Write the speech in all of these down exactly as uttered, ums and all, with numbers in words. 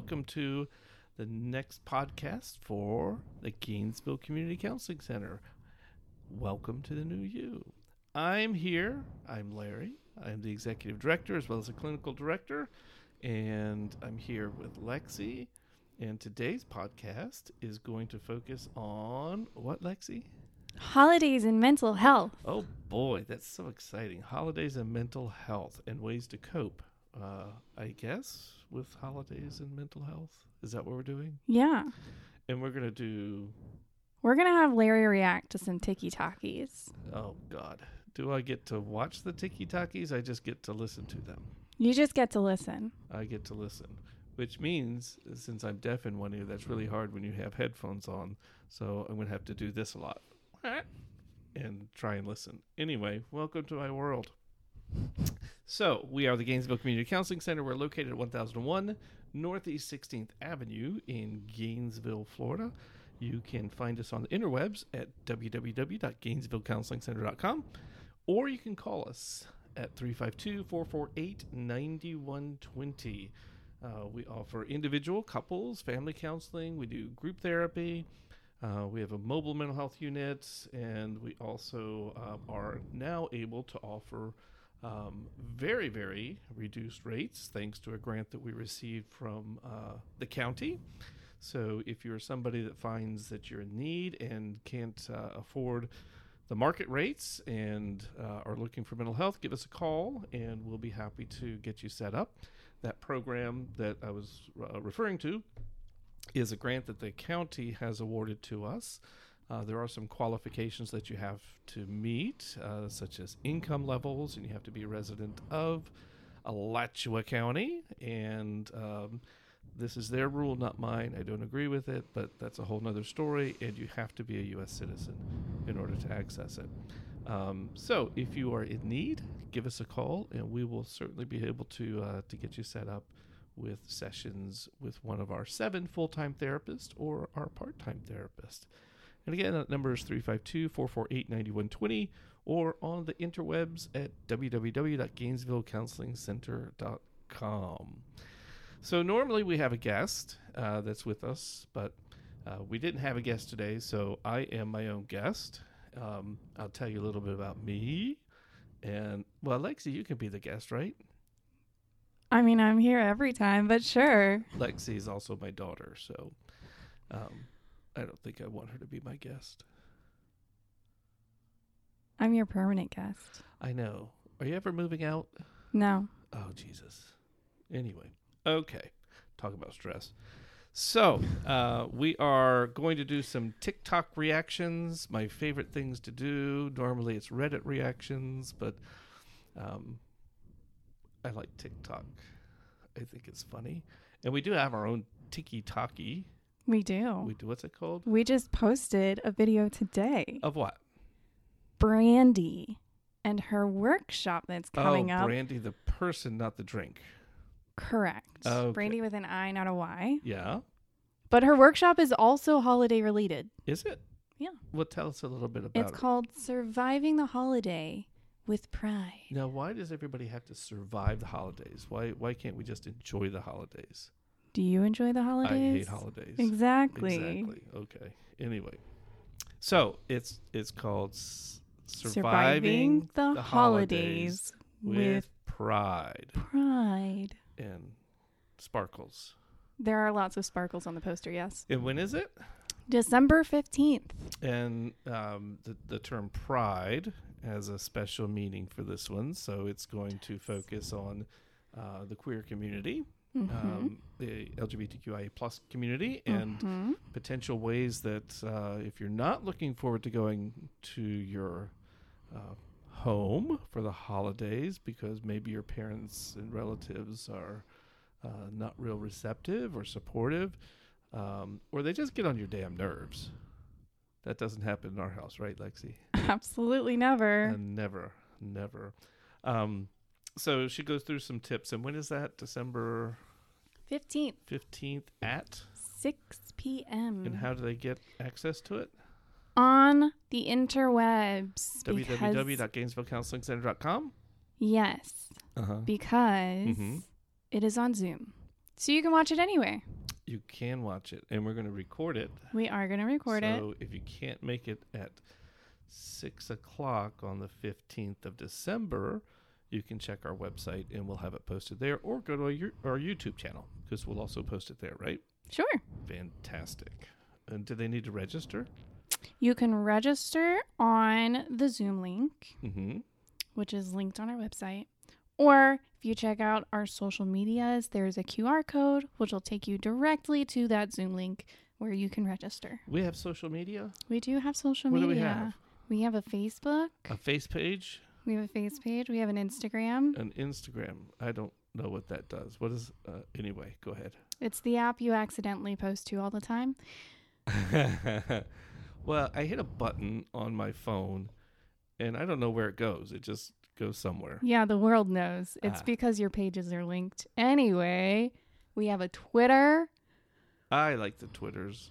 welcome to the next podcast for the Gainesville Community Counseling Center. Welcome to the new you. I'm here. I'm Larry. I'm the executive director as well as a clinical director. And I'm here with Lexi. And today's podcast is going to focus on what, Lexi? Holidays and mental health. Oh, boy, that's so exciting. Holidays and mental health and ways to cope, uh, I guess, with holidays and mental health. Is that what we're doing? Yeah. And we're going to do... We're going to have Larry react to some tiki-takis. Oh, God. Do I get to watch the tiki-takis? I just get to listen to them. You just get to listen. I get to listen. Which means, since I'm deaf in one ear, that's really hard when you have headphones on. So I'm going to have to do this a lot. And try and listen. Anyway, welcome to my world. So, we are the Gainesville Community Counseling Center. We're located at one thousand one Northeast sixteenth Avenue in Gainesville, Florida. You can find us on the interwebs at w w w dot gainesville counseling center dot com, or you can call us at three five two, four four eight, nine one two zero. Uh, we offer individual, couples, family counseling. We do group therapy. Uh, we have a mobile mental health unit, and we also uh, are now able to offer um, very, very reduced rates thanks to a grant that we received from uh, the county. So if you're somebody that finds that you're in need and can't uh, afford the market rates and uh, are looking for mental health, give us a call, and we'll be happy to get you set up. That program that I was uh, referring to is a grant that the county has awarded to us. Uh, there are some qualifications that you have to meet, uh, such as income levels, and you have to be a resident of Alachua County. And um, this is their rule, not mine. I don't agree with it, but that's a whole nother story. And you have to be a U S citizen in order to access it. Um, so if you are in need, give us a call, and we will certainly be able to uh, to get you set up with sessions with one of our seven full-time therapists or our part-time therapist. And again, that number is three five two, four four eight, nine one two zero or on the interwebs at w w w dot gainesville counseling center dot com. So normally we have a guest uh, that's with us, but uh, we didn't have a guest today, so I am my own guest. Um, I'll tell you a little bit about me. And, well, Lexi, you can be the guest, right? I mean, I'm here every time, but sure. Lexi is also my daughter, so um, I don't think I want her to be my guest. I'm your permanent guest. I know. Are you ever moving out? No. Oh, Jesus. Anyway. Okay. Talk about stress. So uh, we are going to do some TikTok reactions, my favorite things to do. Normally it's Reddit reactions, but... Um, I like TikTok. I think it's funny. And we do have our own tiki-taki. We do. We do. What's it called? We just posted a video today. Of what? Brandy and her workshop that's coming oh, up. Oh, Brandy the person, not the drink. Correct. Okay. Brandy with an I, not a Y. Yeah. But her workshop is also holiday related. Is it? Yeah. Well, tell us a little bit about it's it. It's called Surviving the Holiday with Pride. Now, why does everybody have to survive the holidays? Why why can't we just enjoy the holidays? Do you enjoy the holidays? I hate holidays. Exactly. Exactly. Okay. Anyway. So, it's it's called S- Surviving, Surviving the, the Holidays, holidays with, with Pride. Pride. And sparkles. There are lots of sparkles on the poster, yes. And when is it? December fifteenth. And um, the, the term Pride has a special meaning for this one, so it's going to focus on uh, the queer community, mm-hmm. um, the L G B T Q I A plus community, and mm-hmm. potential ways that uh, if you're not looking forward to going to your uh, home for the holidays because maybe your parents and relatives are uh, not real receptive or supportive, um, or they just get on your damn nerves. That doesn't happen in our house, right, Lexi? Absolutely never. Uh, never, never. Um, so she goes through some tips. And when is that? December fifteenth. fifteenth at? six p.m. And how do they get access to it? On the interwebs. w w w dot gainesville counseling center dot com? Yes. Uh-huh. Because mm-hmm. it is on Zoom. So you can watch it anywhere. You can watch it, and we're going to record it. We are going to record it. So if you can't make it at six o'clock on the fifteenth of December, you can check our website, and we'll have it posted there, or go to our, our YouTube channel, because we'll also post it there, right? Sure. Fantastic. And do they need to register? You can register on the Zoom link, mm-hmm. which is linked on our website. Or if you check out our social medias, there's a Q R code, which will take you directly to that Zoom link where you can register. We have social media? We do have social media. What do we have? We have a Facebook. A face page? We have a face page. We have an Instagram. An Instagram. I don't know what that does. What is... Uh, anyway, go ahead. It's the app you accidentally post to all the time. Well, I hit a button on my phone, and I don't know where it goes. It just... Go somewhere. Yeah, the world knows. It's ah. because your pages are linked. Anyway, we have a Twitter. I like the Twitters.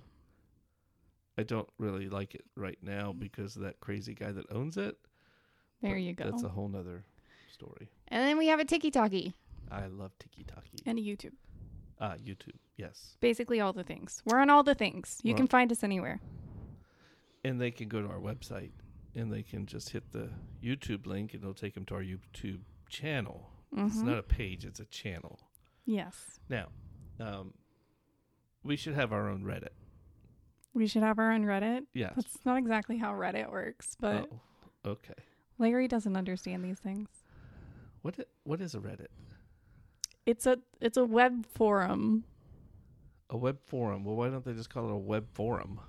I don't really like it right now because of that crazy guy that owns it. There but you go. That's a whole nother story. And then we have a Tiki-Taki. I love Tiki-Taki. And a YouTube. Ah, uh, YouTube, yes. Basically all the things. We're on all the things. You We're can on. find us anywhere. And they can go to our website. And they can just hit the YouTube link, and it'll take them to our YouTube channel. Mm-hmm. It's not a page; it's a channel. Yes. Now, um, we should have our own Reddit. We should have our own Reddit. Yes. That's not exactly how Reddit works, but oh, okay. Larry doesn't understand these things. What? I- what is a Reddit? It's a it's a web forum. A web forum. Well, why don't they just call it a web forum?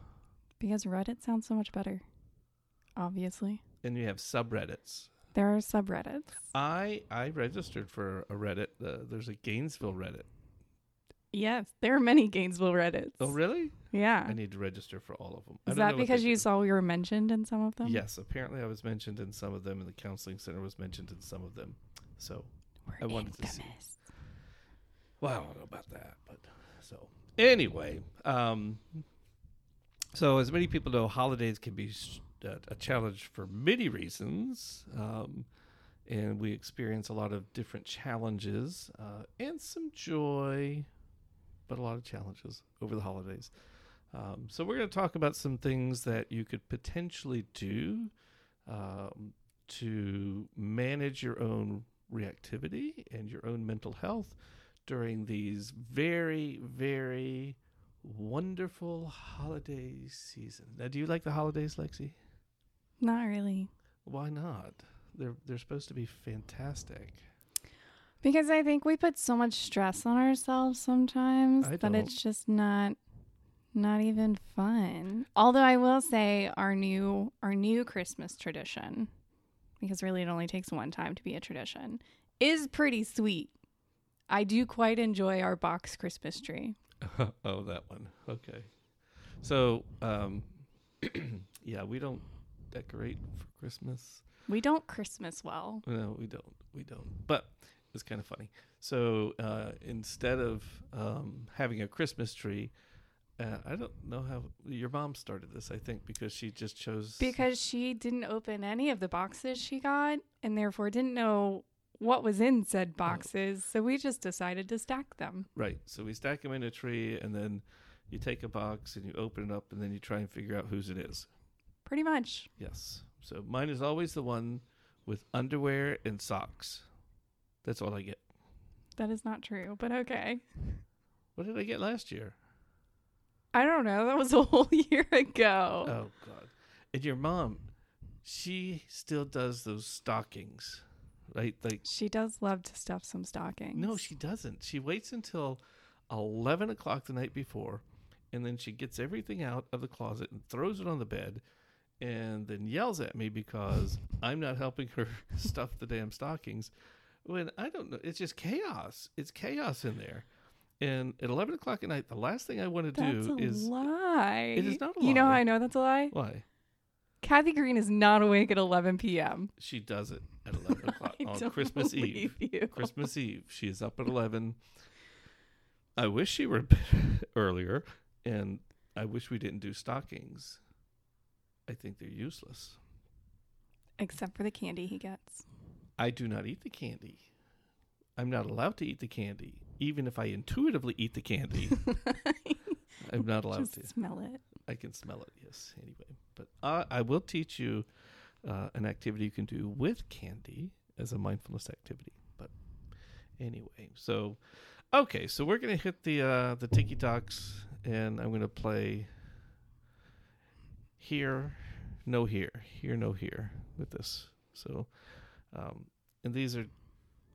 Because Reddit sounds so much better. Obviously. And you have subreddits. There are subreddits. I I registered for a Reddit. Uh, there's a Gainesville Reddit. Yes, there are many Gainesville Reddits. Oh, really? Yeah. I need to register for all of them. Is that because you saw we were mentioned in some of them? Yes, apparently I was mentioned in some of them, and the counseling center was mentioned in some of them. So we're I wanted infamous. to see. Well, I don't know about that, but so anyway, um, so as many people know, holidays can be. Sh- a challenge for many reasons, um, and we experience a lot of different challenges uh, and some joy, but a lot of challenges over the holidays. Um, so we're going to talk about some things that you could potentially do um, to manage your own reactivity and your own mental health during these very, very wonderful holiday season. Now, do you like the holidays, Lexi? Not really. Why not? They're they're supposed to be fantastic. Because I think we put so much stress on ourselves sometimes I that don't. it's just not not even fun. Although I will say our new our new Christmas tradition, because really it only takes one time to be a tradition, is pretty sweet. I do quite enjoy our box Christmas tree. Oh, that one. Okay. So, um, yeah, we don't decorate for Christmas. We don't Christmas well. No, we don't. We don't. But it's kind of funny. So uh, instead of um, having a Christmas tree, uh, I don't know how your mom started this, I think, because she just chose. Because she didn't open any of the boxes she got and therefore didn't know what was in said boxes. Oh. So we just decided to stack them. Right. So we stack them in a tree, and then you take a box and you open it up, and then you try and figure out whose it is. Pretty much. Yes. So mine is always the one with underwear and socks. That's all I get. That is not true, but okay. What did I get last year? I don't know. That was a whole year ago. Oh, God. And your mom, she still does those stockings. Right, like she does love to stuff some stockings. No, she doesn't. She waits until eleven o'clock the night before, and then she gets everything out of the closet and throws it on the bed, and then yells at me because I'm not helping her stuff the damn stockings. When I don't know, it's just chaos. It's chaos in there. And at eleven o'clock at night, the last thing I want to do a is lie. It is not a lie. You know how I know that's a lie? Why? Kathy Green is not awake at eleven p.m. She does it at eleven o'clock on Christmas Eve. You. Christmas Eve. She is up at eleven. I wish she were a bit earlier, and I wish we didn't do stockings. I think they're useless. Except for the candy he gets. I do not eat the candy. I'm not allowed to eat the candy. even if I intuitively eat the candy, I'm not allowed Just to. Smell it. I can smell it, yes. Anyway, but I, I will teach you uh, an activity you can do with candy as a mindfulness activity. But anyway, so, okay, so we're going to hit the, uh, the TikToks, and I'm going to play here, no here, here, no here with this. So, um, and these are,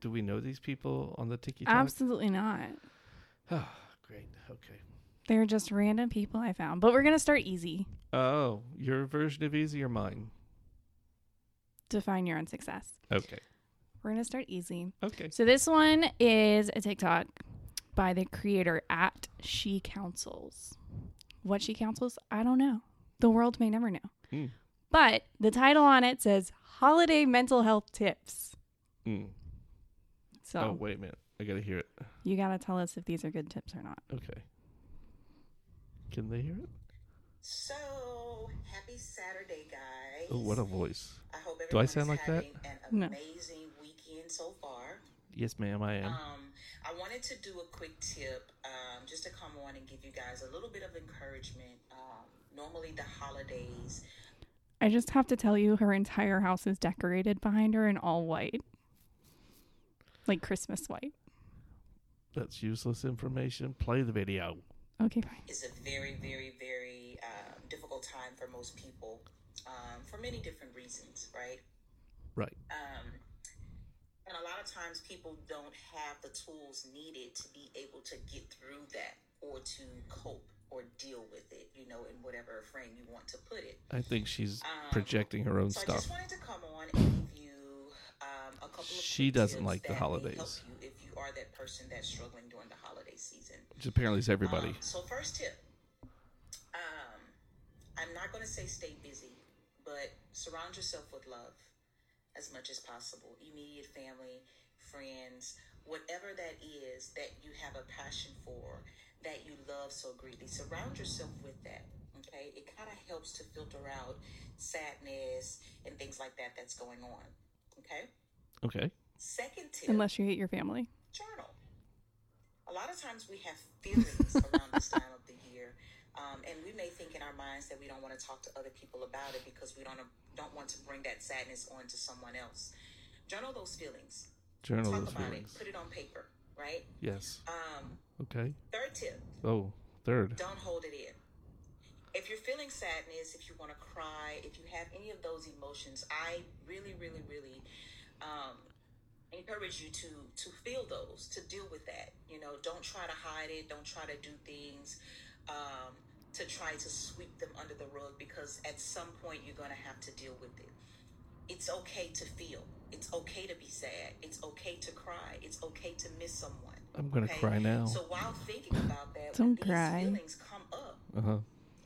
do we know these people on the TikTok? Absolutely not. Oh, great. Okay. They're just random people I found, but we're going to start easy. Oh, your version of easy or mine? Define your own success. Okay. We're going to start easy. Okay. So this one is a TikTok by the creator at She Counsels. What she counsels, I don't know. The world may never know. Mm. But the title on it says Holiday Mental Health Tips. Mm. So, oh, wait a minute. I got to hear it. You got to tell us if these are good tips or not. Okay. Can they hear it? So, happy Saturday, guys. Oh, what a voice. I hope Do I sound like that? No. Amazing weekend so far. Yes, ma'am, I am. Um, I wanted to do a quick tip um, just to come on and give you guys a little bit of encouragement. Um, normally, the holidays... I just have to tell you, her entire house is decorated behind her in all white. Like Christmas white. That's useless information. Play the video. Okay, fine. It's a very, very, very uh, difficult time for most people um, for many different reasons, right? Right. Um, and a lot of times people don't have the tools needed to be able to get through that or to cope. Or deal with it, you know, in whatever frame you want to put it. I think she's um, projecting her own so stuff. I just wanted to come on and give you um, a couple of She doesn't like the holidays. You if you are that person that's struggling during the holiday season. Which apparently is everybody. Um, so first tip. Um, I'm not going to say stay busy, but surround yourself with love as much as possible. Immediate family, friends, whatever that is that you have a passion for, that you love so greatly. Surround yourself with that, okay? It kind of helps to filter out sadness and things like that that's going on, okay? Okay. Second tip. Unless you hate your family. Journal. A lot of times we have feelings around this time of the year, um, and we may think in our minds that we don't want to talk to other people about it because we don't, don't want to bring that sadness on to someone else. Journal those feelings. Journal Talk those about feelings. It. Put it on paper. Right? Yes. Um, okay. Third tip. Oh, third. Don't hold it in. If you're feeling sadness, if you want to cry, if you have any of those emotions, I really, really, really um, encourage you to to feel those, to deal with that. You know, don't try to hide it. Don't try to do things um, to try to sweep them under the rug, because at some point you're going to have to deal with it. It's okay to feel. It's okay to be sad. It's okay to cry. It's okay to miss someone. I'm going to okay? cry now. So while thinking about that, Don't when these cry. feelings come up, uh-huh.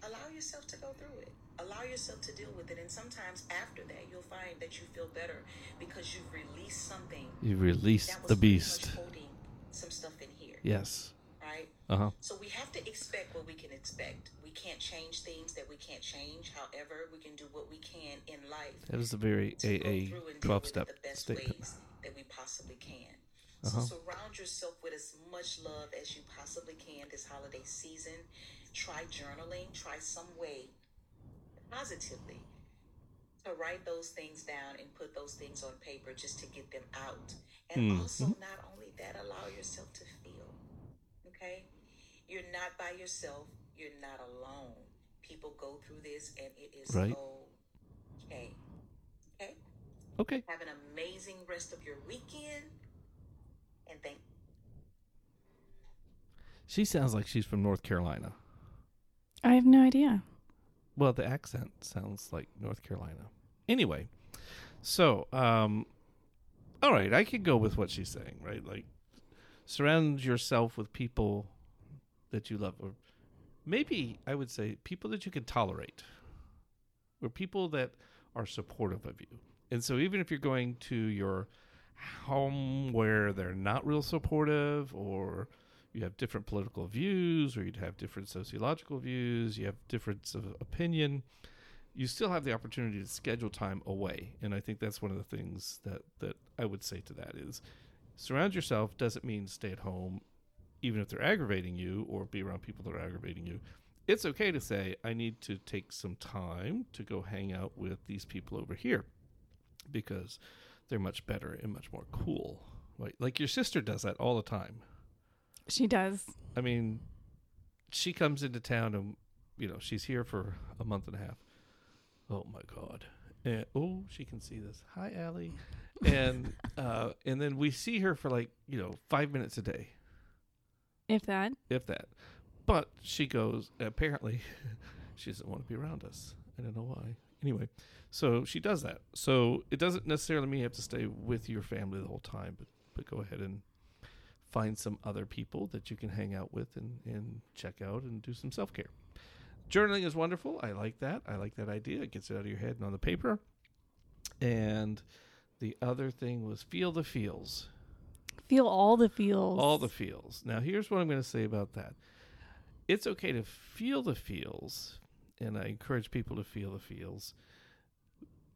allow yourself to go through it. Allow yourself to deal with it. And sometimes after that, you'll find that you feel better because you've released something. You released the beast. That was pretty much holding some stuff in here. Yes. Right? Uh-huh. So we have to expect what we can expect. We can't change things that we can't change. However, we can do what we can in life. That was a very A A twelve-step the best statement. Ways that we possibly can. Uh-huh. So surround yourself with as much love as you possibly can this holiday season. Try journaling. Try some way positively to write those things down and put those things on paper just to get them out. And mm-hmm. also, not only that, allow yourself to feel. Okay? You're not by yourself. You're not alone. People go through this, and it is right. okay. Okay? Okay. Have an amazing rest of your weekend, and thank She sounds like she's from North Carolina. I have no idea. Well, the accent sounds like North Carolina. Anyway, so, um, all right, I could go with what she's saying, right? Like, surround yourself with people that you love, or maybe I would say people that you can tolerate, or people that are supportive of you. And so even if you're going to your home where they're not real supportive, or you have different political views, or you'd have different sociological views, you have difference of opinion, you still have the opportunity to schedule time away. And I think that's one of the things that, that I would say to that is, surround yourself doesn't mean stay at home even if they're aggravating you or be around people that are aggravating you, it's okay to say, I need to take some time to go hang out with these people over here because they're much better and much more cool. Right? Like your sister does that all the time. She does. I mean, she comes into town and, you know, she's here for a month and a half. Oh, my God. And, oh, she can see this. Hi, Allie. And uh, and then we see her for like, you know, five minutes a day. If that. If that. But she goes, apparently, she doesn't want to be around us. I don't know why. Anyway, so she does that. So it doesn't necessarily mean you have to stay with your family the whole time, but, but go ahead and find some other people that you can hang out with and, and check out and do some self-care. Journaling is wonderful. I like that. I like that idea. It gets it out of your head and on the paper. And the other thing was feel the feels. Feel all the feels. All the feels. Now, here's what I'm going to say about that. It's okay to feel the feels, and I encourage people to feel the feels,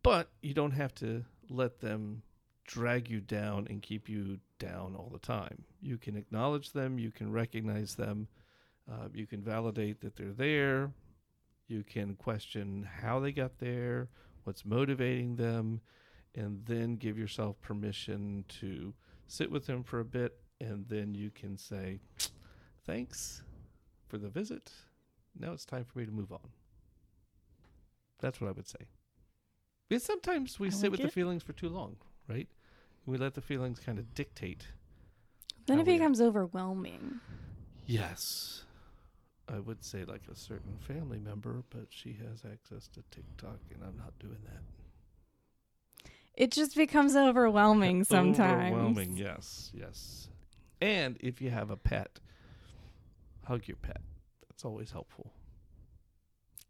but you don't have to let them drag you down and keep you down all the time. You can acknowledge them. You can recognize them. Uh, you can validate that they're there. You can question how they got there, what's motivating them, and then give yourself permission to sit with them for a bit, and then you can say, thanks for the visit. Now it's time for me to move on. That's what I would say. Because sometimes we I sit like with it. the feelings for too long, right? We let the feelings kind of dictate. Then it becomes are. overwhelming. Yes. I would say like a certain family member, but she has access to TikTok and I'm not doing that. It just becomes overwhelming and sometimes. Overwhelming, yes, yes. And if you have a pet, hug your pet. That's always helpful.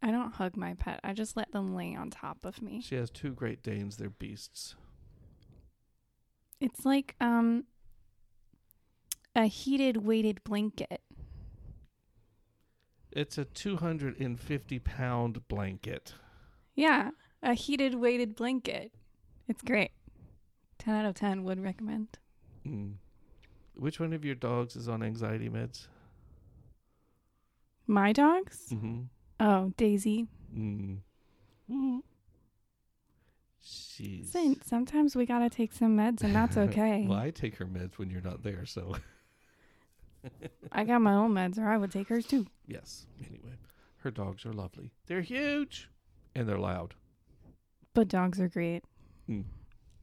I don't hug my pet. I just let them lay on top of me. She has two Great Danes. They're beasts. It's like um a heated weighted blanket. It's a two hundred fifty pound blanket. Yeah, a heated weighted blanket. It's great. ten out of ten would recommend. Mm. Which one of your dogs is on anxiety meds? My dogs? Mm-hmm. Oh, Daisy. Mm. Mm. Jeez. Sometimes we got to take some meds and that's okay. Well, I take her meds when you're not there, so. I got my own meds or I would take hers too. Yes. Anyway, her dogs are lovely. They're huge and they're loud. But dogs are great. Mm.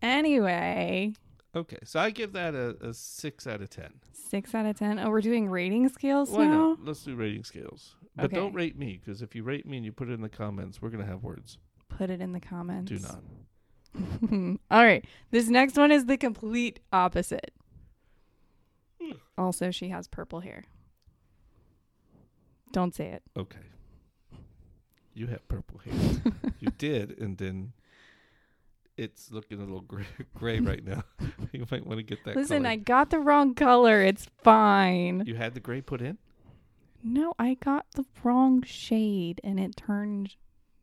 Anyway. Okay, so I give that a, a six out of ten. six out of ten? Oh, we're doing rating scales Why now? Not? Let's do rating scales. But okay. Don't rate me, because if you rate me and you put it in the comments, we're going to have words. Put it in the comments. Do not. All right, this next one is the complete opposite. Mm. Also, she has purple hair. Don't say it. Okay. You have purple hair. You did, and then... It's looking a little gray, gray right now. You might want to get that Listen, color. I got the wrong color. It's fine. You had the gray put in? No, I got the wrong shade, and it turned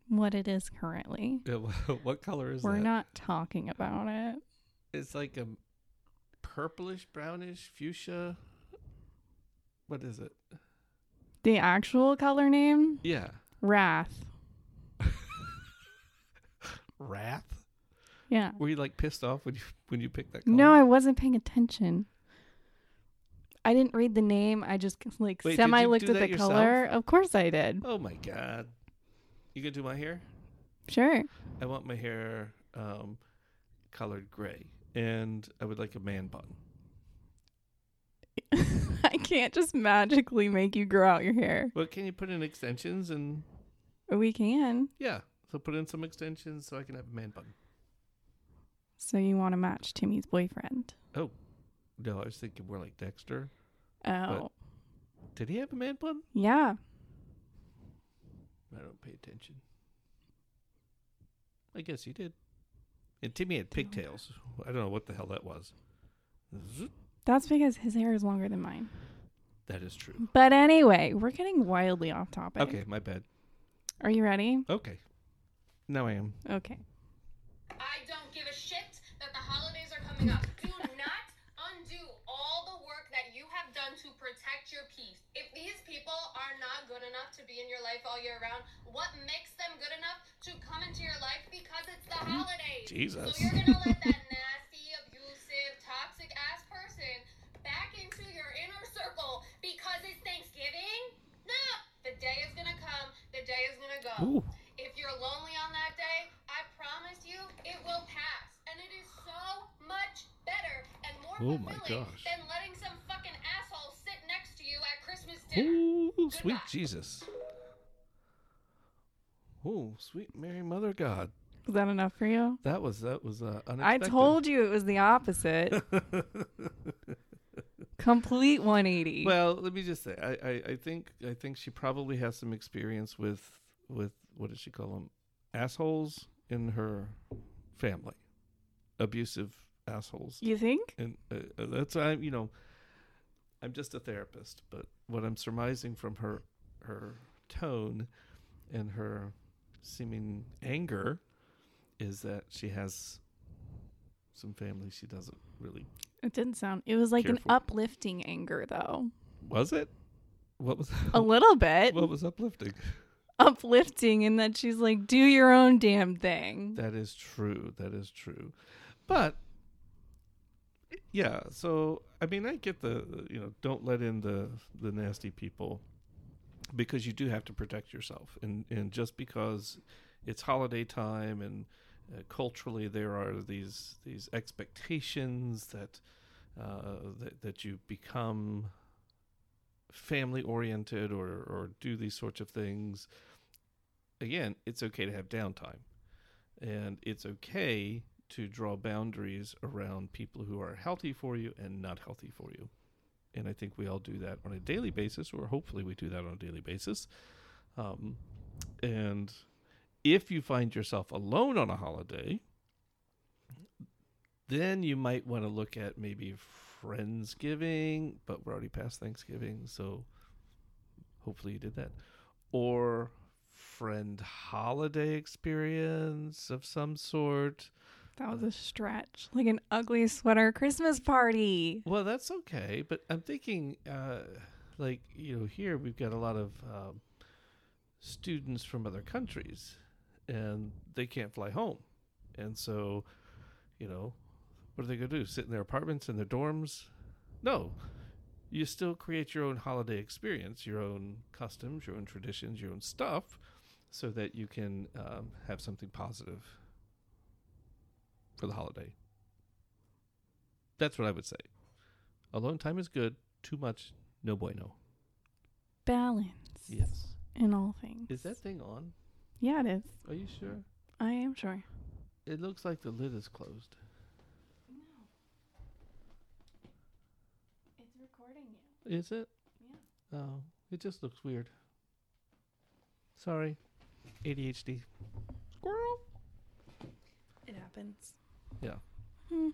what it is currently. Yeah, well, what color is We're that? We're not talking about it. It's like a purplish, brownish, fuchsia. What is it? The actual color name? Yeah. Wrath. Wrath? Yeah. Were you like pissed off when you when you picked that color? No, I wasn't paying attention. I didn't read the name. I just like Wait, semi looked at the yourself? color. Of course I did. Oh my God. You gonna do my hair? Sure. I want my hair um, colored gray, and I would like a man bun. I can't just magically make you grow out your hair. Well, can you put in extensions and? We can. Yeah. So put in some extensions so I can have a man bun. So you want to match Timmy's boyfriend? Oh, no, I was thinking more like Dexter. Oh. Did he have a man bun? Yeah. I don't pay attention. I guess he did. And Timmy had pigtails. I don't know what the hell that was. That's because his hair is longer than mine. That is true. But anyway, we're getting wildly off topic. Okay, my bad. Are you ready? Okay. Now I am. Okay. I don't give a shit that the holidays are coming up. Do not undo all the work that you have done to protect enough to be in your life all year round? What makes them good enough to come into your life? Because it's the holidays. Jesus. So you're going to let that nasty, abusive, toxic-ass person back into your inner circle because it's Thanksgiving? No. The day is going to come. The day is going to go. Ooh. If you're lonely on that day, I promise you it will pass. And it is so much better and more oh fulfilling than letting some fucking asshole sit next to you at Christmas dinner. Ooh, sweet Jesus. Oh, sweet Mary, Mother God. Is that enough for you? That was, that was uh, unexpected. I told you it was the opposite. Complete one eighty. Well, let me just say, I, I, I think I think she probably has some experience with with what does she call them, assholes in her family, abusive assholes. You think? And uh, that's I, you know, I'm just a therapist, but what I'm surmising from her her tone and her seeming anger is that she has some family she doesn't really. It didn't sound. It was like careful. An uplifting anger, though. Was it? What was that? A little bit. What was uplifting? Uplifting in that she's like, do your own damn thing. That is true. That is true. But, yeah. So, I mean, I get the, you know, don't let in the, the nasty people because you do have to protect yourself. And, and just because it's holiday time and, Uh, culturally, there are these these expectations that uh, that that you become family oriented or or do these sorts of things. Again, it's okay to have downtime, and it's okay to draw boundaries around people who are healthy for you and not healthy for you. And I think we all do that on a daily basis, or hopefully we do that on a daily basis. Um, and if you find yourself alone on a holiday, then you might want to look at maybe Friendsgiving, but we're already past Thanksgiving, so hopefully you did that. Or friend holiday experience of some sort. That was a stretch, like an ugly sweater Christmas party. Well, that's okay, but I'm thinking, uh, like, you know, here we've got a lot of uh, students from other countries, and they can't fly home. And so, you know, what are they going to do? Sit in their apartments, in their dorms? No. You still create your own holiday experience, your own customs, your own traditions, your own stuff, so that you can um, have something positive for the holiday. That's what I would say. Alone time is good. Too much, no bueno. Balance. Yes. In all things. Is that thing on? Yeah, it is. Are you sure? I am sure. It looks like the lid is closed. No. It's recording you. Is it? Yeah. Oh, it just looks weird. Sorry. A D H D. Squirrel. It happens. Yeah. Hmm.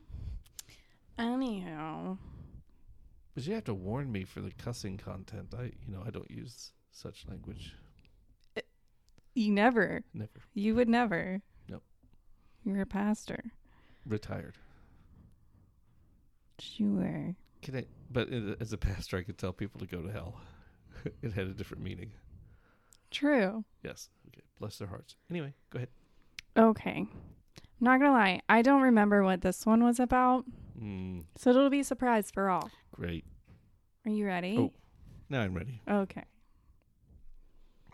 Anyhow. But you have to warn me for the cussing content. I, you know, I don't use such language. It, you never. Never. You would never. Nope. You're a pastor. Retired. Sure. Can I, but as a pastor, I could tell people to go to hell. It had a different meaning. True. Yes. Okay. Bless their hearts. Anyway, go ahead. Okay. I'm not going to lie. I don't remember what this one was about. Mm. So it'll be a surprise for all. Great. Are you ready? Oh, now I'm ready. Okay.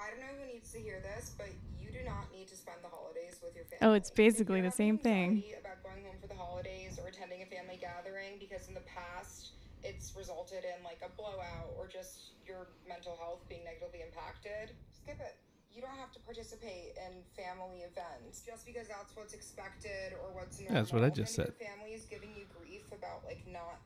I don't know who needs to hear this, but you do not need to spend the holidays with your family. Oh, it's basically the same thing. About going home for the holidays or attending a family gathering, because in the past it's resulted in like a blowout or just your mental health being negatively impacted. Skip it. You don't have to participate in family events just because that's what's expected or what's normal. That's what I just said. Your family is giving you grief about like not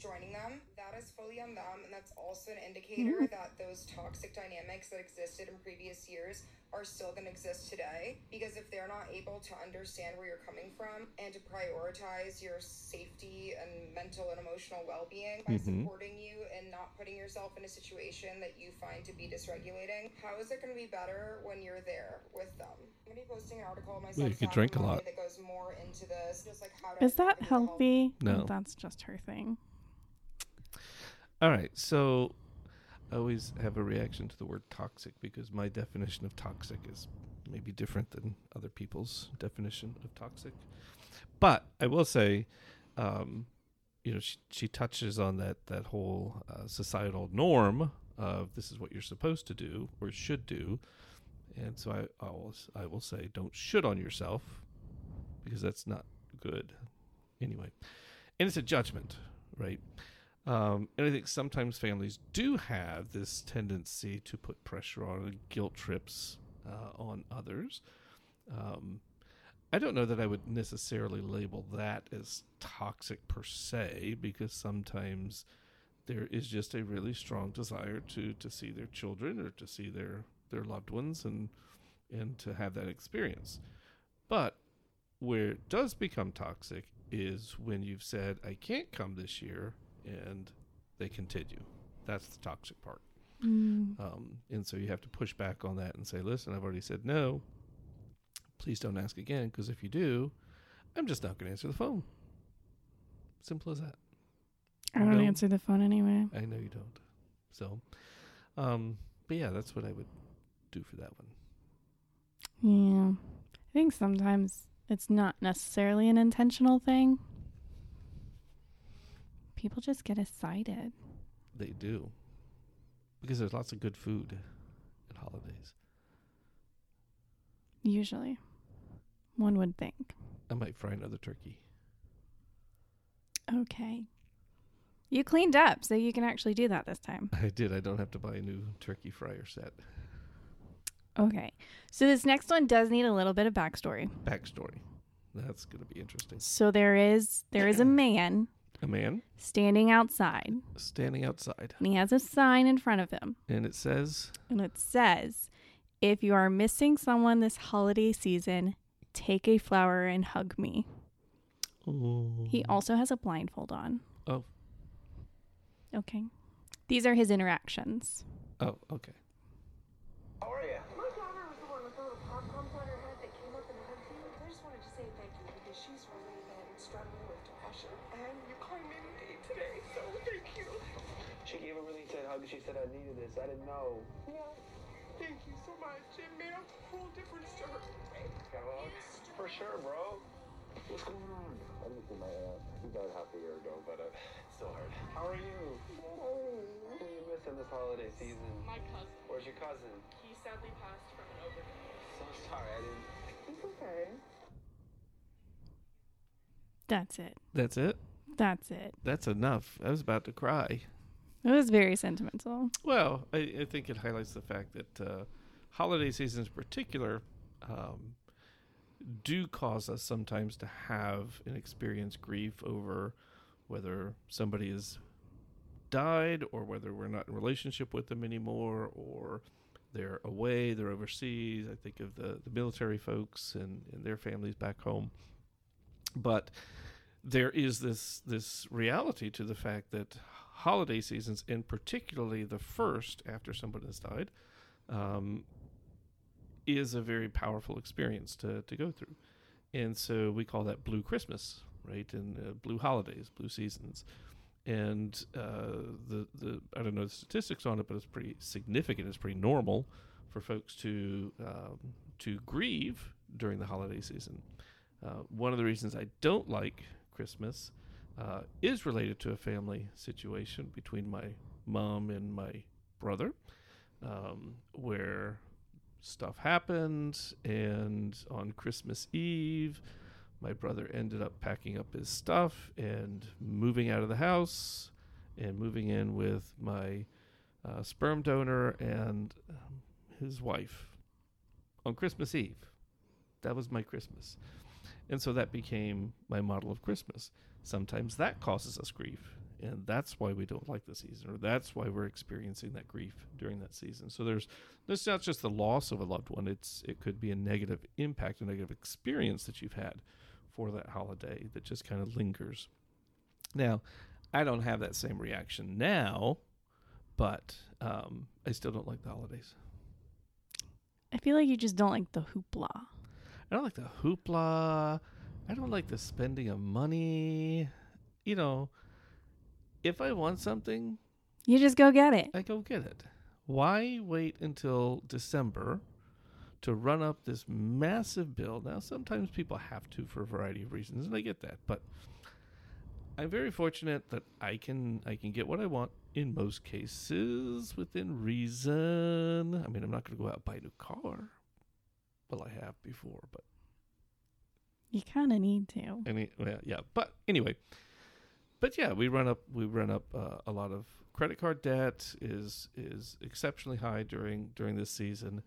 joining them, that is fully on them, and that's also an indicator mm. that those toxic dynamics that existed in previous years are still going to exist today, because if they're not able to understand where you're coming from and to prioritize your safety and mental and emotional well-being by mm-hmm. supporting you and not putting yourself in a situation that you find to be dysregulating, how is it going to be better when you're there with them? I'm going to be posting an article myself well, you could drink a lot. That goes more into this, just like how to is that healthy? No. Oh, that's just her thing. All right, so I always have a reaction to the word toxic because my definition of toxic is maybe different than other people's definition of toxic. But I will say, um, you know, she, she touches on that, that whole uh, societal norm of this is what you're supposed to do or should do. And so I, I, will, I will say don't should on yourself because that's not good. Anyway, and it's a judgment, right? Um, and I think sometimes families do have this tendency to put pressure on guilt trips uh, on others. Um, I don't know that I would necessarily label that as toxic per se, because sometimes there is just a really strong desire to to see their children or to see their, their loved ones and and to have that experience. But where it does become toxic is when you've said, I can't come this year, and they continue. That's the toxic part. Mm. Um, and so you have to push back on that and say, listen, I've already said no. Please don't ask again, because if you do, I'm just not going to answer the phone. Simple as that. I don't, don't answer the phone anyway. I know you don't. So, um, but yeah, that's what I would do for that one. Yeah. I think sometimes it's not necessarily an intentional thing. People just get excited. They do. Because there's lots of good food at holidays. Usually. One would think. I might fry another turkey. Okay. You cleaned up, so you can actually do that this time. I did. I don't have to buy a new turkey fryer set. Okay. So this next one does need a little bit of backstory. Backstory. That's going to be interesting. So there is there is a man... A man? Standing outside. Standing outside. And he has a sign in front of him. And it says? And it says, if you are missing someone this holiday season, take a flower and hug me. Ooh. He also has a blindfold on. Oh. Okay. These are his interactions. Oh, okay. How are you? My daughter was the one with the little pom-poms on her head that came up and hugged you. I just wanted to say thank you because she's really been struggling with depression. Today, so thank you. She gave a really tight hug. She said I needed this. I didn't know. Yeah. Thank you so much. It made a whole difference to her. Got a hug? For sure, bro. What's going on? I looked at my ass about half a year ago, but uh, it's still hard. How are you? Oh. Who are you missing this holiday season? My cousin. Where's your cousin? He sadly passed from an overdose. So sorry, I didn't. It's okay. That's it. That's it? That's it. That's enough. I was about to cry. It was very sentimental. Well, I, I think it highlights the fact that uh, holiday seasons in particular um, do cause us sometimes to have and experience grief over whether somebody has died or whether we're not in a relationship with them anymore or they're away, they're overseas. I think of the, the military folks and, and their families back home. But there is this this reality to the fact that holiday seasons, and particularly the first after someone has died, um, is a very powerful experience to, to go through. And so we call that Blue Christmas, right? And uh, Blue Holidays, Blue Seasons. And uh, the, the I don't know the statistics on it, but it's pretty significant. It's pretty normal for folks to um, to grieve during the holiday season. Uh, one of the reasons I don't like Christmas uh, is related to a family situation between my mom and my brother, um, where stuff happened, and on Christmas Eve, my brother ended up packing up his stuff and moving out of the house and moving in with my uh, sperm donor and um, his wife on Christmas Eve. That was my Christmas. And so that became my model of Christmas. Sometimes that causes us grief, and that's why we don't like the season, or that's why we're experiencing that grief during that season. So there's, there's not just the loss of a loved one. It's it could be a negative impact, a negative experience that you've had for that holiday that just kind of lingers. Now, I don't have that same reaction now, but um, I still don't like the holidays. I feel like you just don't like the hoopla. I don't like the hoopla. I don't like the spending of money. You know, if I want something, You just go get it. I go get it. Why wait until December to run up this massive bill? Now, sometimes people have to for a variety of reasons, and I get that. But I'm very fortunate that I can I can get what I want in most cases within reason. I mean, I'm not going to go out and buy a new car. Well, I have before, but you kind of need to. Any, well, yeah, but anyway, but yeah, we run up we run up uh, a lot of credit card debt is is exceptionally high during during this season.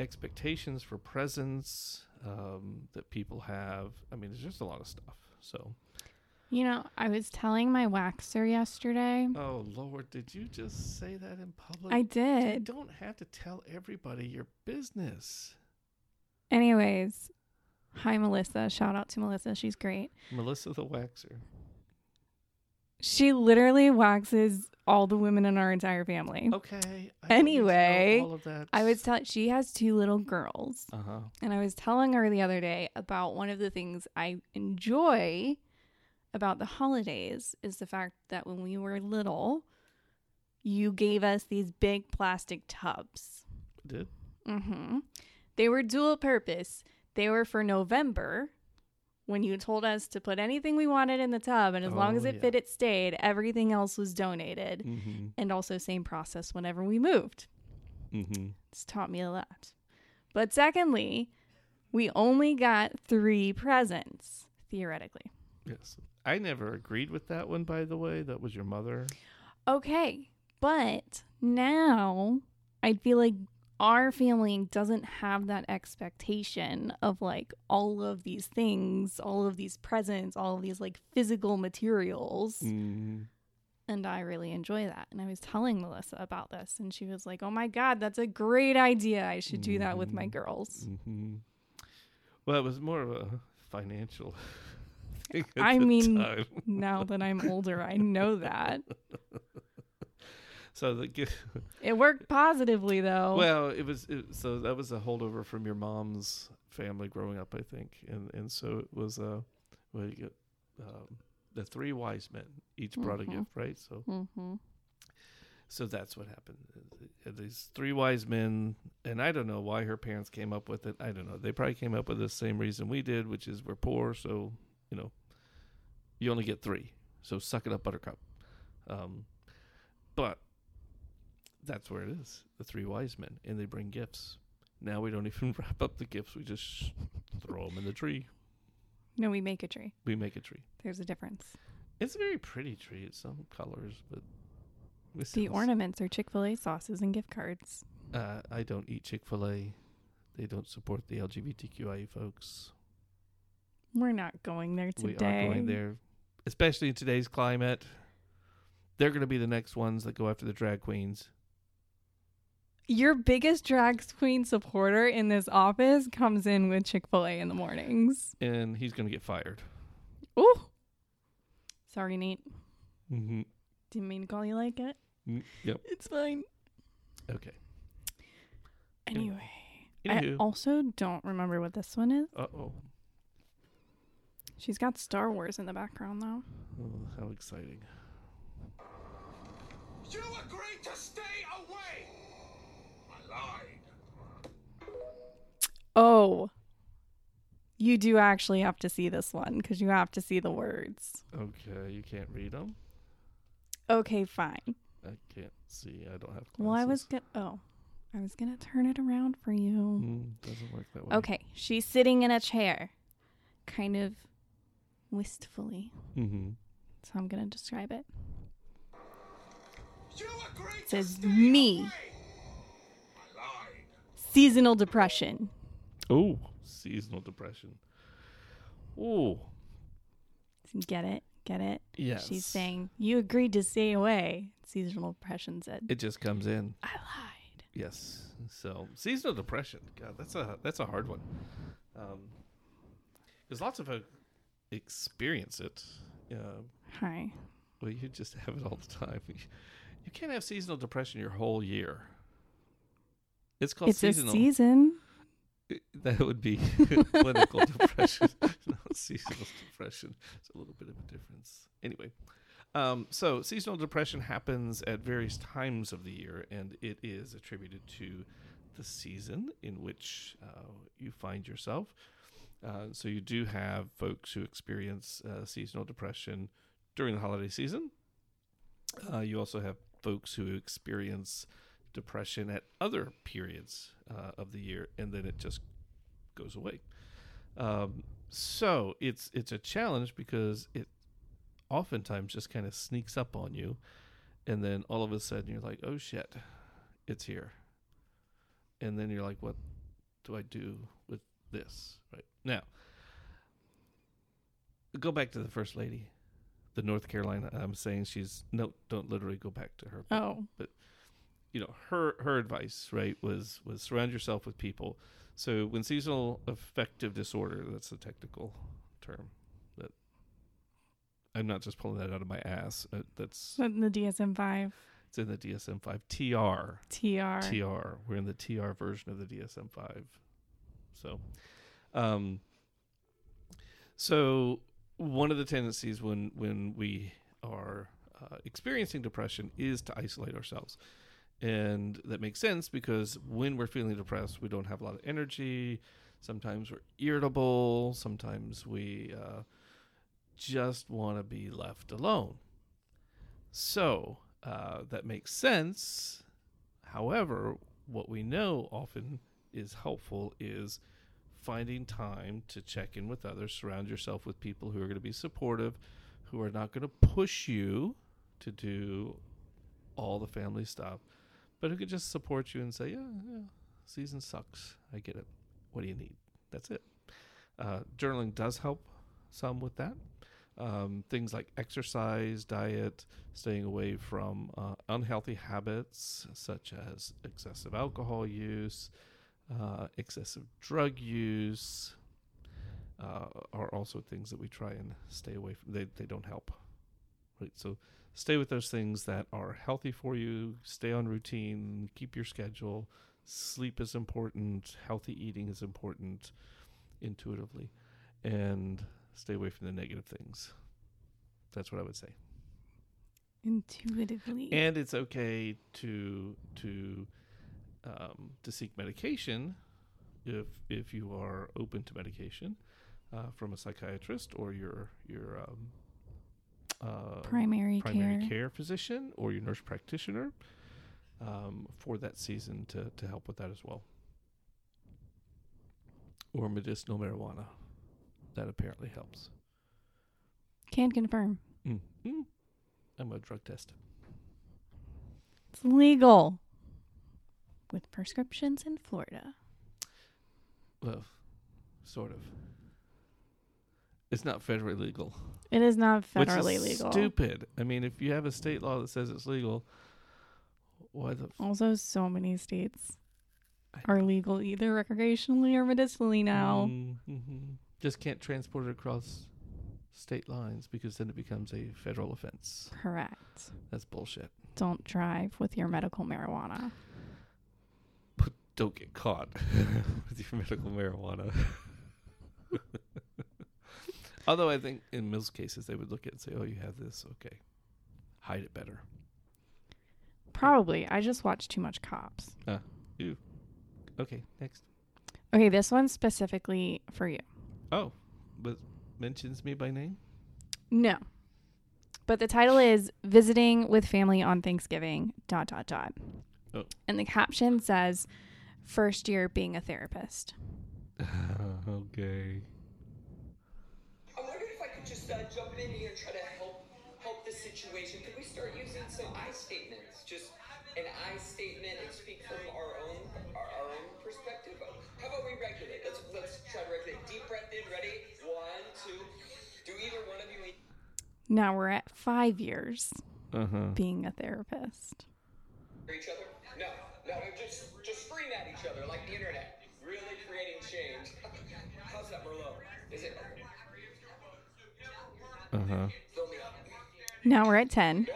Expectations for presents um, that people have. I mean, there's just a lot of stuff. So, you know, I was telling my waxer yesterday. Oh, Lord, did you just say that in public? I did. You don't have to tell everybody your business. Anyways, hi, Melissa. Shout out to Melissa. She's great. Melissa the waxer. She literally waxes all the women in our entire family. Okay. I anyway, all of that. I was telling, she has two little girls. Uh-huh. And I was telling her the other day about one of the things I enjoy about the holidays is the fact that when we were little, you gave us these big plastic tubs. I did? Mm-hmm. They were dual purpose. They were for November, when you told us to put anything we wanted in the tub, and as oh, long as it yeah. fit, it stayed. Everything else was donated. Mm-hmm. And also same process whenever we moved. Mm-hmm. It's taught me a lot. But secondly, we only got three presents, theoretically. Yes. I never agreed with that one, by the way. That was your mother. Okay. But now I feel like our family doesn't have that expectation of like all of these things, all of these presents, all of these like physical materials. Mm. And I really enjoy that. And I was telling Melissa about this and she was like, oh my God, that's a great idea. I should do mm-hmm. that with my girls. Mm-hmm. Well, it was more of a financial thing at I the mean, time. Now that I'm older, I know that. So the it worked positively though. Well, it was it, so that was a holdover from your mom's family growing up, I think, and and so it was uh, well, you, um, the three wise men each mm-hmm. brought a gift, right? So, mm-hmm. so that's what happened. These three wise men, and I don't know why her parents came up with it. I don't know. They probably came up with the same reason we did, which is we're poor, so you know, you only get three. So suck it up, Buttercup. Um, but that's where it is, the three wise men, and they bring gifts. Now we don't even wrap up the gifts. We just throw them in the tree. No, we make a tree. We make a tree. There's a difference. It's a very pretty tree. It's some colors, but... The ornaments are Chick-fil-A sauces and gift cards. Uh, I don't eat Chick-fil-A. They don't support the L G B T Q I A folks. We're not going there today. We are going there, especially in today's climate. They're going to be the next ones that go after the drag queens. Your biggest drag queen supporter in this office comes in with Chick-fil-A in the mornings. And he's going to get fired. Ooh. Sorry, Nate. Mm-hmm. Didn't mean to call you like it. Mm, yep. It's fine. Okay. Anyway. Anywho. I also don't remember what this one is. Uh-oh. She's got Star Wars in the background, though. Oh, how exciting. You agreed to stay away! Oh, you do actually have to see this one because you have to see the words. Okay, you can't read them? Okay, fine. I can't see. I don't have glasses. Well, I was going to... Oh, I was going to turn it around for you. Mm, doesn't work that way. Okay, she's sitting in a chair, kind of wistfully. Mm-hmm. So I'm going to describe it. You agree it says, me. Away. Seasonal depression. Oh, seasonal depression. Oh. Get it? Get it? Yes. She's saying, you agreed to stay away. Seasonal depression said. It just comes in. I lied. Yes. So seasonal depression. God, that's a that's a hard one. Um, because lots of folks experience it. Uh, Hi. Well, you just have it all the time. You can't have seasonal depression your whole year. It's called it's seasonal. It's a season. It, that would be clinical depression. No, seasonal depression. It's a little bit of a difference. Anyway, Um, so seasonal depression happens at various times of the year, and it is attributed to the season in which uh, you find yourself. Uh, so you do have folks who experience uh, seasonal depression during the holiday season. Uh, you also have folks who experience depression at other periods uh, of the year, and then it just goes away. Um, so it's it's a challenge because it oftentimes just kind of sneaks up on you, and then all of a sudden you're like, oh shit, it's here. And then you're like, what do I do with this? Right now, go back to the first lady, the North Carolina. I'm saying she's no, don't literally go back to her. But, oh, but you know, her her advice, right, was was surround yourself with people. So when seasonal affective disorder, that's the technical term. That I'm not just pulling that out of my ass. Uh, that's in the D S M five. It's in the D S M five. T R. T R. T R. We're in the T R version of the D S M five. So, um, so one of the tendencies when, when we are uh, experiencing depression is to isolate ourselves. And that makes sense because when we're feeling depressed, we don't have a lot of energy. Sometimes we're irritable. Sometimes we uh, just want to be left alone. So uh, that makes sense. However, what we know often is helpful is finding time to check in with others, surround yourself with people who are going to be supportive, who are not going to push you to do all the family stuff, but who could just support you and say, yeah, yeah, season sucks. I get it. What do you need? That's it. Uh, journaling does help some with that. Um, things like exercise, diet, staying away from uh, unhealthy habits such as excessive alcohol use, uh, excessive drug use, uh, are also things that we try and stay away from. They, they don't help. Right? So stay with those things that are healthy for you. Stay on routine. Keep your schedule. Sleep is important. Healthy eating is important intuitively. And stay away from the negative things. That's what I would say. Intuitively. And it's okay to to um, to seek medication if if you are open to medication uh, from a psychiatrist or your your um, Uh, primary, primary care. care physician or your nurse practitioner um, for that season to, to help with that as well. Or medicinal marijuana. That apparently helps. Can confirm. Mm-hmm. I'm a drug test. It's legal. With prescriptions in Florida. Well, sort of. It's not federally legal. It is not federally which is legal. Stupid. I mean, if you have a state law that says it's legal, why the? F- also, so many states are legal either recreationally or medicinally now. Mm-hmm. Just can't transport it across state lines because then it becomes a federal offense. Correct. That's bullshit. Don't drive with your medical marijuana. But don't get caught with your medical marijuana. Although I think in most cases they would look at it and say, oh, you have this. Okay. Hide it better. Probably. I just watch too much Cops. Ah, ew. Okay, next. Okay, this one's specifically for you. Oh, but mentions me by name? No. But the title is Visiting with Family on Thanksgiving, dot, dot, dot. Oh. And the caption says, first year being a therapist. Okay. Just uh, jumping in here and try to help help the situation. Can we start using some I statements? Just an I statement and speak from our own our, our own perspective. How about we regulate? Let's let's try to regulate. Deep breath in. Ready? One, two. Do either one of you? Now we're at five years uh-huh. being a therapist. For each other? No, no. Just just scream at each other like the internet. Really creating change. How's that, Merlot? Is it? Uh-huh. Now we're at ten.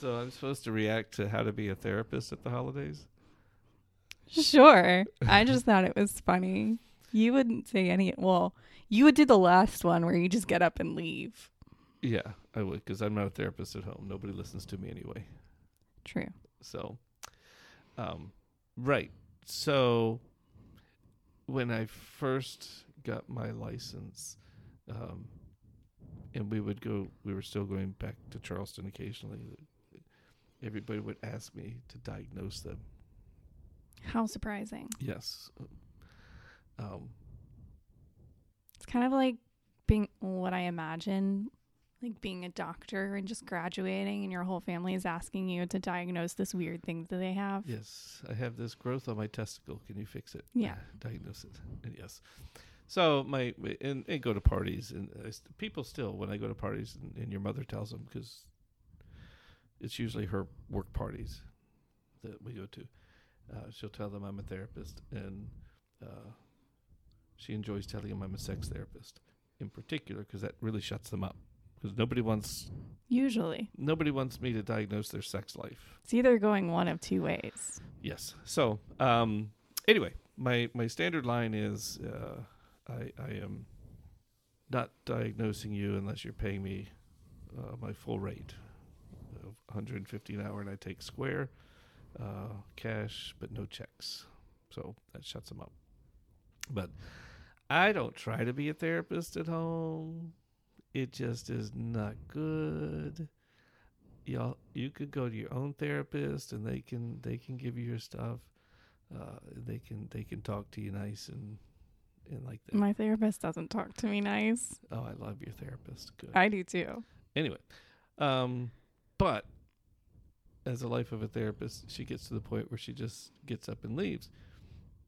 So I'm supposed to react to how to be a therapist at the holidays? Sure. I just thought it was funny. You wouldn't say any. Well, you would do the last one where you just get up and leave. Yeah, I would, because I'm not a therapist at home. Nobody listens to me anyway. True. So, um, right. So, when I first got my license, um, and we would go, we were still going back to Charleston occasionally. Everybody would ask me to diagnose them. How surprising. Yes. Um, it's kind of like being what I imagine, like being a doctor and just graduating and your whole family is asking you to diagnose this weird thing that they have. Yes. I have this growth on my testicle. Can you fix it? Yeah. Diagnose it. And yes. So my, and, and go to parties and I st- people still, when I go to parties and, and your mother tells them, because it's usually her work parties that we go to. Uh, she'll tell them I'm a therapist, and uh, she enjoys telling them I'm a sex therapist in particular, because that really shuts them up, because nobody wants... Usually. Nobody wants me to diagnose their sex life. It's either going one of two ways. Yes. So, um, anyway, my, my standard line is uh, I, I am not diagnosing you unless you're paying me uh, my full rate of one hundred fifty dollars an hour, and I take square... Uh, cash, but no checks. So that shuts them up. But I don't try to be a therapist at home. It just is not good. Y'all, you could go to your own therapist, and they can they can give you your stuff. Uh, they can they can talk to you nice and and like that. My therapist doesn't talk to me nice. Oh, I love your therapist. Good. I do too. Anyway, um, but. As a life of a therapist, she gets to the point where she just gets up and leaves.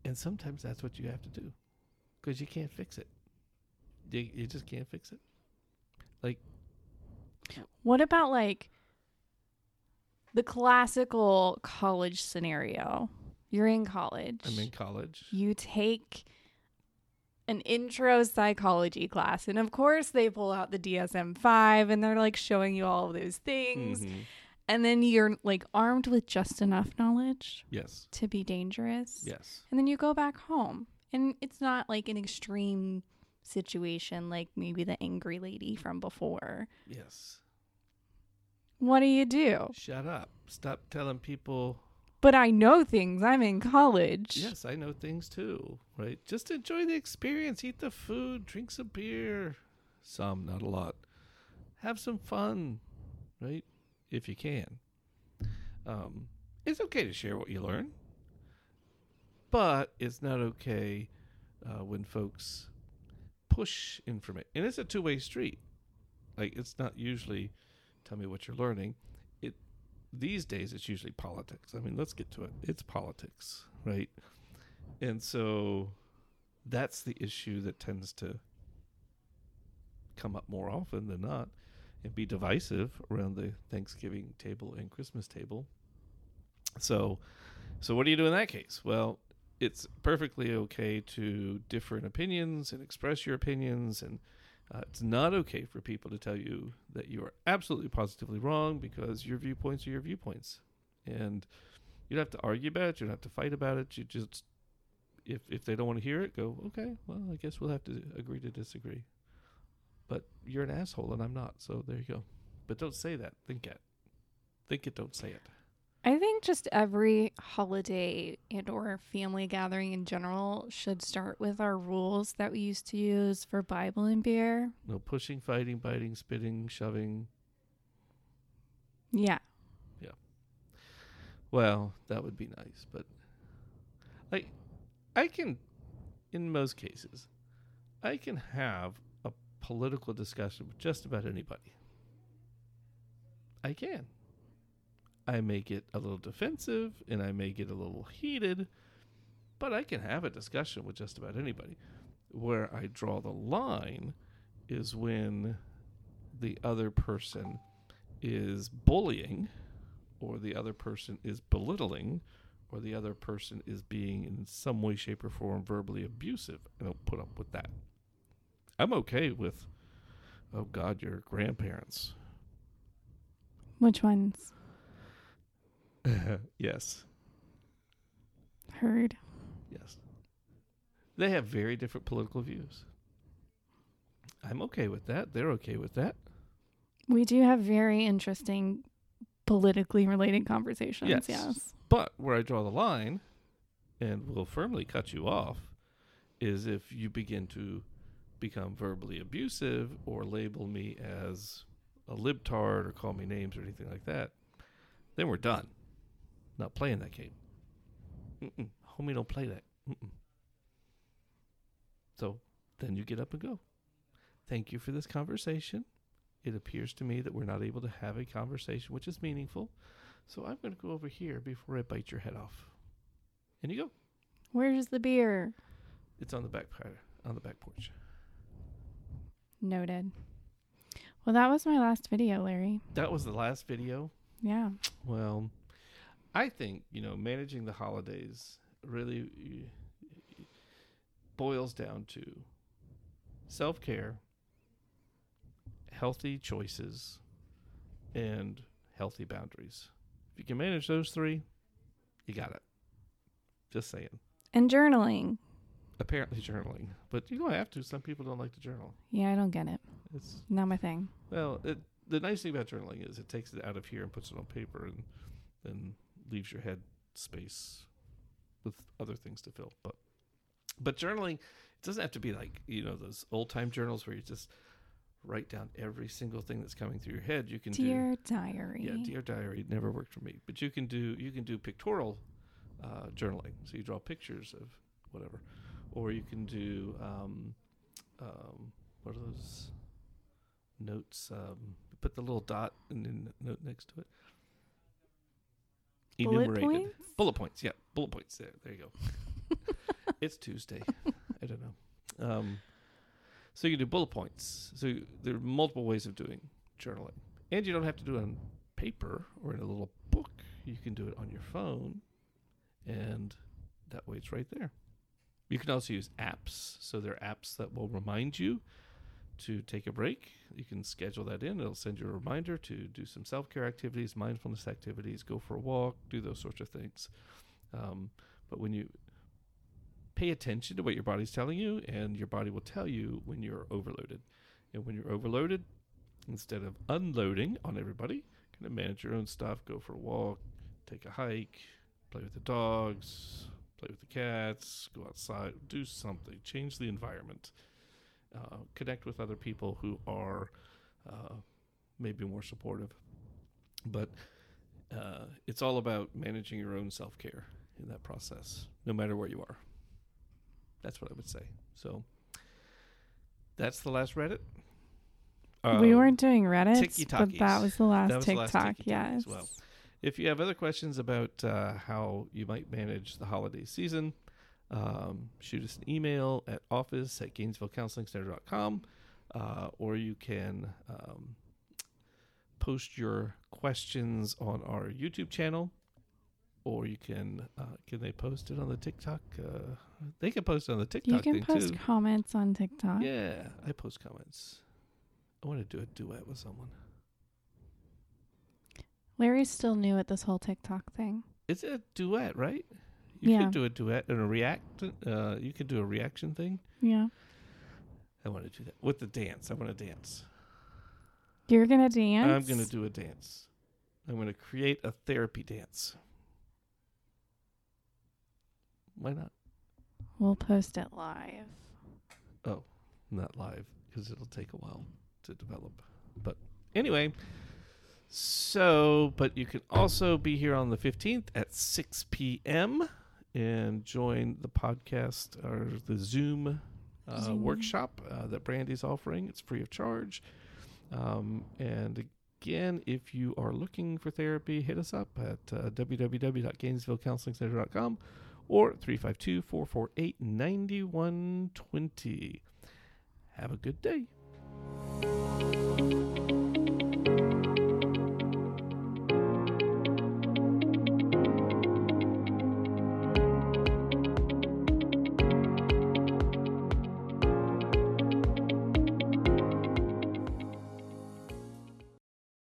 And sometimes that's what you have to do, because you can't fix it. You, you just can't fix it. Like, what about like the classical college scenario? You're in college. I'm in college. You take an intro psychology class. And of course they pull out the D S M five and they're like showing you all of those things. Mm-hmm. And then you're like armed with just enough knowledge. Yes. To be dangerous. Yes. And then you go back home. And it's not like an extreme situation like maybe the angry lady from before. Yes. What do you do? Shut up. Stop telling people. But I know things. I'm in college. Yes, I know things too. Right? Just enjoy the experience. Eat the food. Drink some beer. Some, not a lot. Have some fun. Right? If you can. Um, it's okay to share what you learn, but it's not okay uh, when folks push information. And it's a two-way street. Like, it's not usually tell me what you're learning. It These days, it's usually politics. I mean, let's get to it. It's politics, right? And so that's the issue that tends to come up more often than not. And be divisive around the Thanksgiving table and Christmas table. So, so what do you do in that case? Well, it's perfectly okay to differ in opinions and express your opinions, and uh, it's not okay for people to tell you that you are absolutely positively wrong, because your viewpoints are your viewpoints, and you don't have to argue about it. You don't have to fight about it. You just, if if they don't want to hear it, go, okay, well, I guess we'll have to agree to disagree. But you're an asshole and I'm not, so there you go. But don't say that. Think it. Think it, don't say it. I think just every holiday and or family gathering in general should start with our rules that we used to use for Bible and beer. No pushing, fighting, biting, spitting, shoving. Yeah. Yeah. Well, that would be nice, but like I can, in most cases, I can have political discussion with just about anybody. I can. I may get a little defensive and I may get a little heated, but I can have a discussion with just about anybody. Where I draw the line is when the other person is bullying, or the other person is belittling, or the other person is being in some way, shape, or form verbally abusive. I don't put up with that. I'm okay with, oh God, your grandparents. Which ones? Yes. Heard. Yes. They have very different political views. I'm okay with that. They're okay with that. We do have very interesting politically related conversations. Yes. yes. But where I draw the line, and will firmly cut you off, is if you begin to become verbally abusive or label me as a libtard or call me names or anything like that, then we're done. Not playing that game. Mm-mm. Homie, don't play that. Mm-mm. So then you get up and go. Thank you for this conversation. It appears to me that we're not able to have a conversation which is meaningful. So I'm going to go over here before I bite your head off. And you go. Where's the beer? It's on the back on the back porch. Noted. Well, that was my last video, Larry. That was the last video? Yeah. Well, I think, you know, managing the holidays really boils down to self-care, healthy choices, and healthy boundaries. If you can manage those three, you got it. Just saying. And journaling. Apparently journaling. But you don't have to. Some people don't like to journal. Yeah, I don't get it. It's not my thing. Well, it, the nice thing about journaling is it takes it out of here and puts it on paper and then leaves your head space with other things to fill. But but journaling, it doesn't have to be like, you know, those old-time journals where you just write down every single thing that's coming through your head. You can Dear do, Diary. Yeah, Dear Diary. It never worked for me. But you can do you can do pictorial Uh, journaling. So you draw pictures of whatever. Or you can do, um, um, what are those notes? Um, put the little dot and then the note next to it. Enumerated. Bullet points? Bullet points, yeah. Bullet points. There, there you go. It's Tuesday. I don't know. Um, so you can do bullet points. So you, there are multiple ways of doing journaling. And you don't have to do it on paper or in a little book. You can do it on your phone. And that way it's right there. You can also use apps. So there are apps that will remind you to take a break. You can schedule that in. It'll send you a reminder to do some self-care activities, mindfulness activities, go for a walk, do those sorts of things. Um, but when you pay attention to what your body's telling you, and your body will tell you when you're overloaded. And when you're overloaded, instead of unloading on everybody, kind of manage your own stuff, go for a walk, take a hike, play with the dogs, play with the cats, go outside, do something, change the environment, uh, connect with other people who are uh, maybe more supportive. But uh, it's all about managing your own self-care in that process, no matter where you are. That's what I would say. So that's the last Reddit. Um, we weren't doing Reddit, but that was the last was TikTok. The last yes. As well. If you have other questions about uh, how you might manage the holiday season, um, shoot us an email at office at Gainesville Counseling Center dot com, uh, or you can um, post your questions on our YouTube channel, or you can, uh, can they post it on the TikTok? Uh, they can post it on the TikTok thing too. You can post comments on TikTok. Yeah, I post comments. I want to do a duet with someone. Larry's still new at this whole TikTok thing. It's a duet, right? You yeah. could do a duet and a react. Uh, you could do a reaction thing. Yeah. I want to do that. With the dance. I want to dance. You're going to dance? I'm going to do a dance. I'm going to create a therapy dance. Why not? We'll post it live. Oh, not live, because it'll take a while to develop. But anyway... So, but you can also be here on the fifteenth at six p.m. and join the podcast or the Zoom, uh, Zoom. workshop uh, that Brandy's offering. It's free of charge. Um, and again, if you are looking for therapy, hit us up at uh, w w w dot Gainesville Counseling Center dot com or three five two, four four eight, nine one two zero. Have a good day.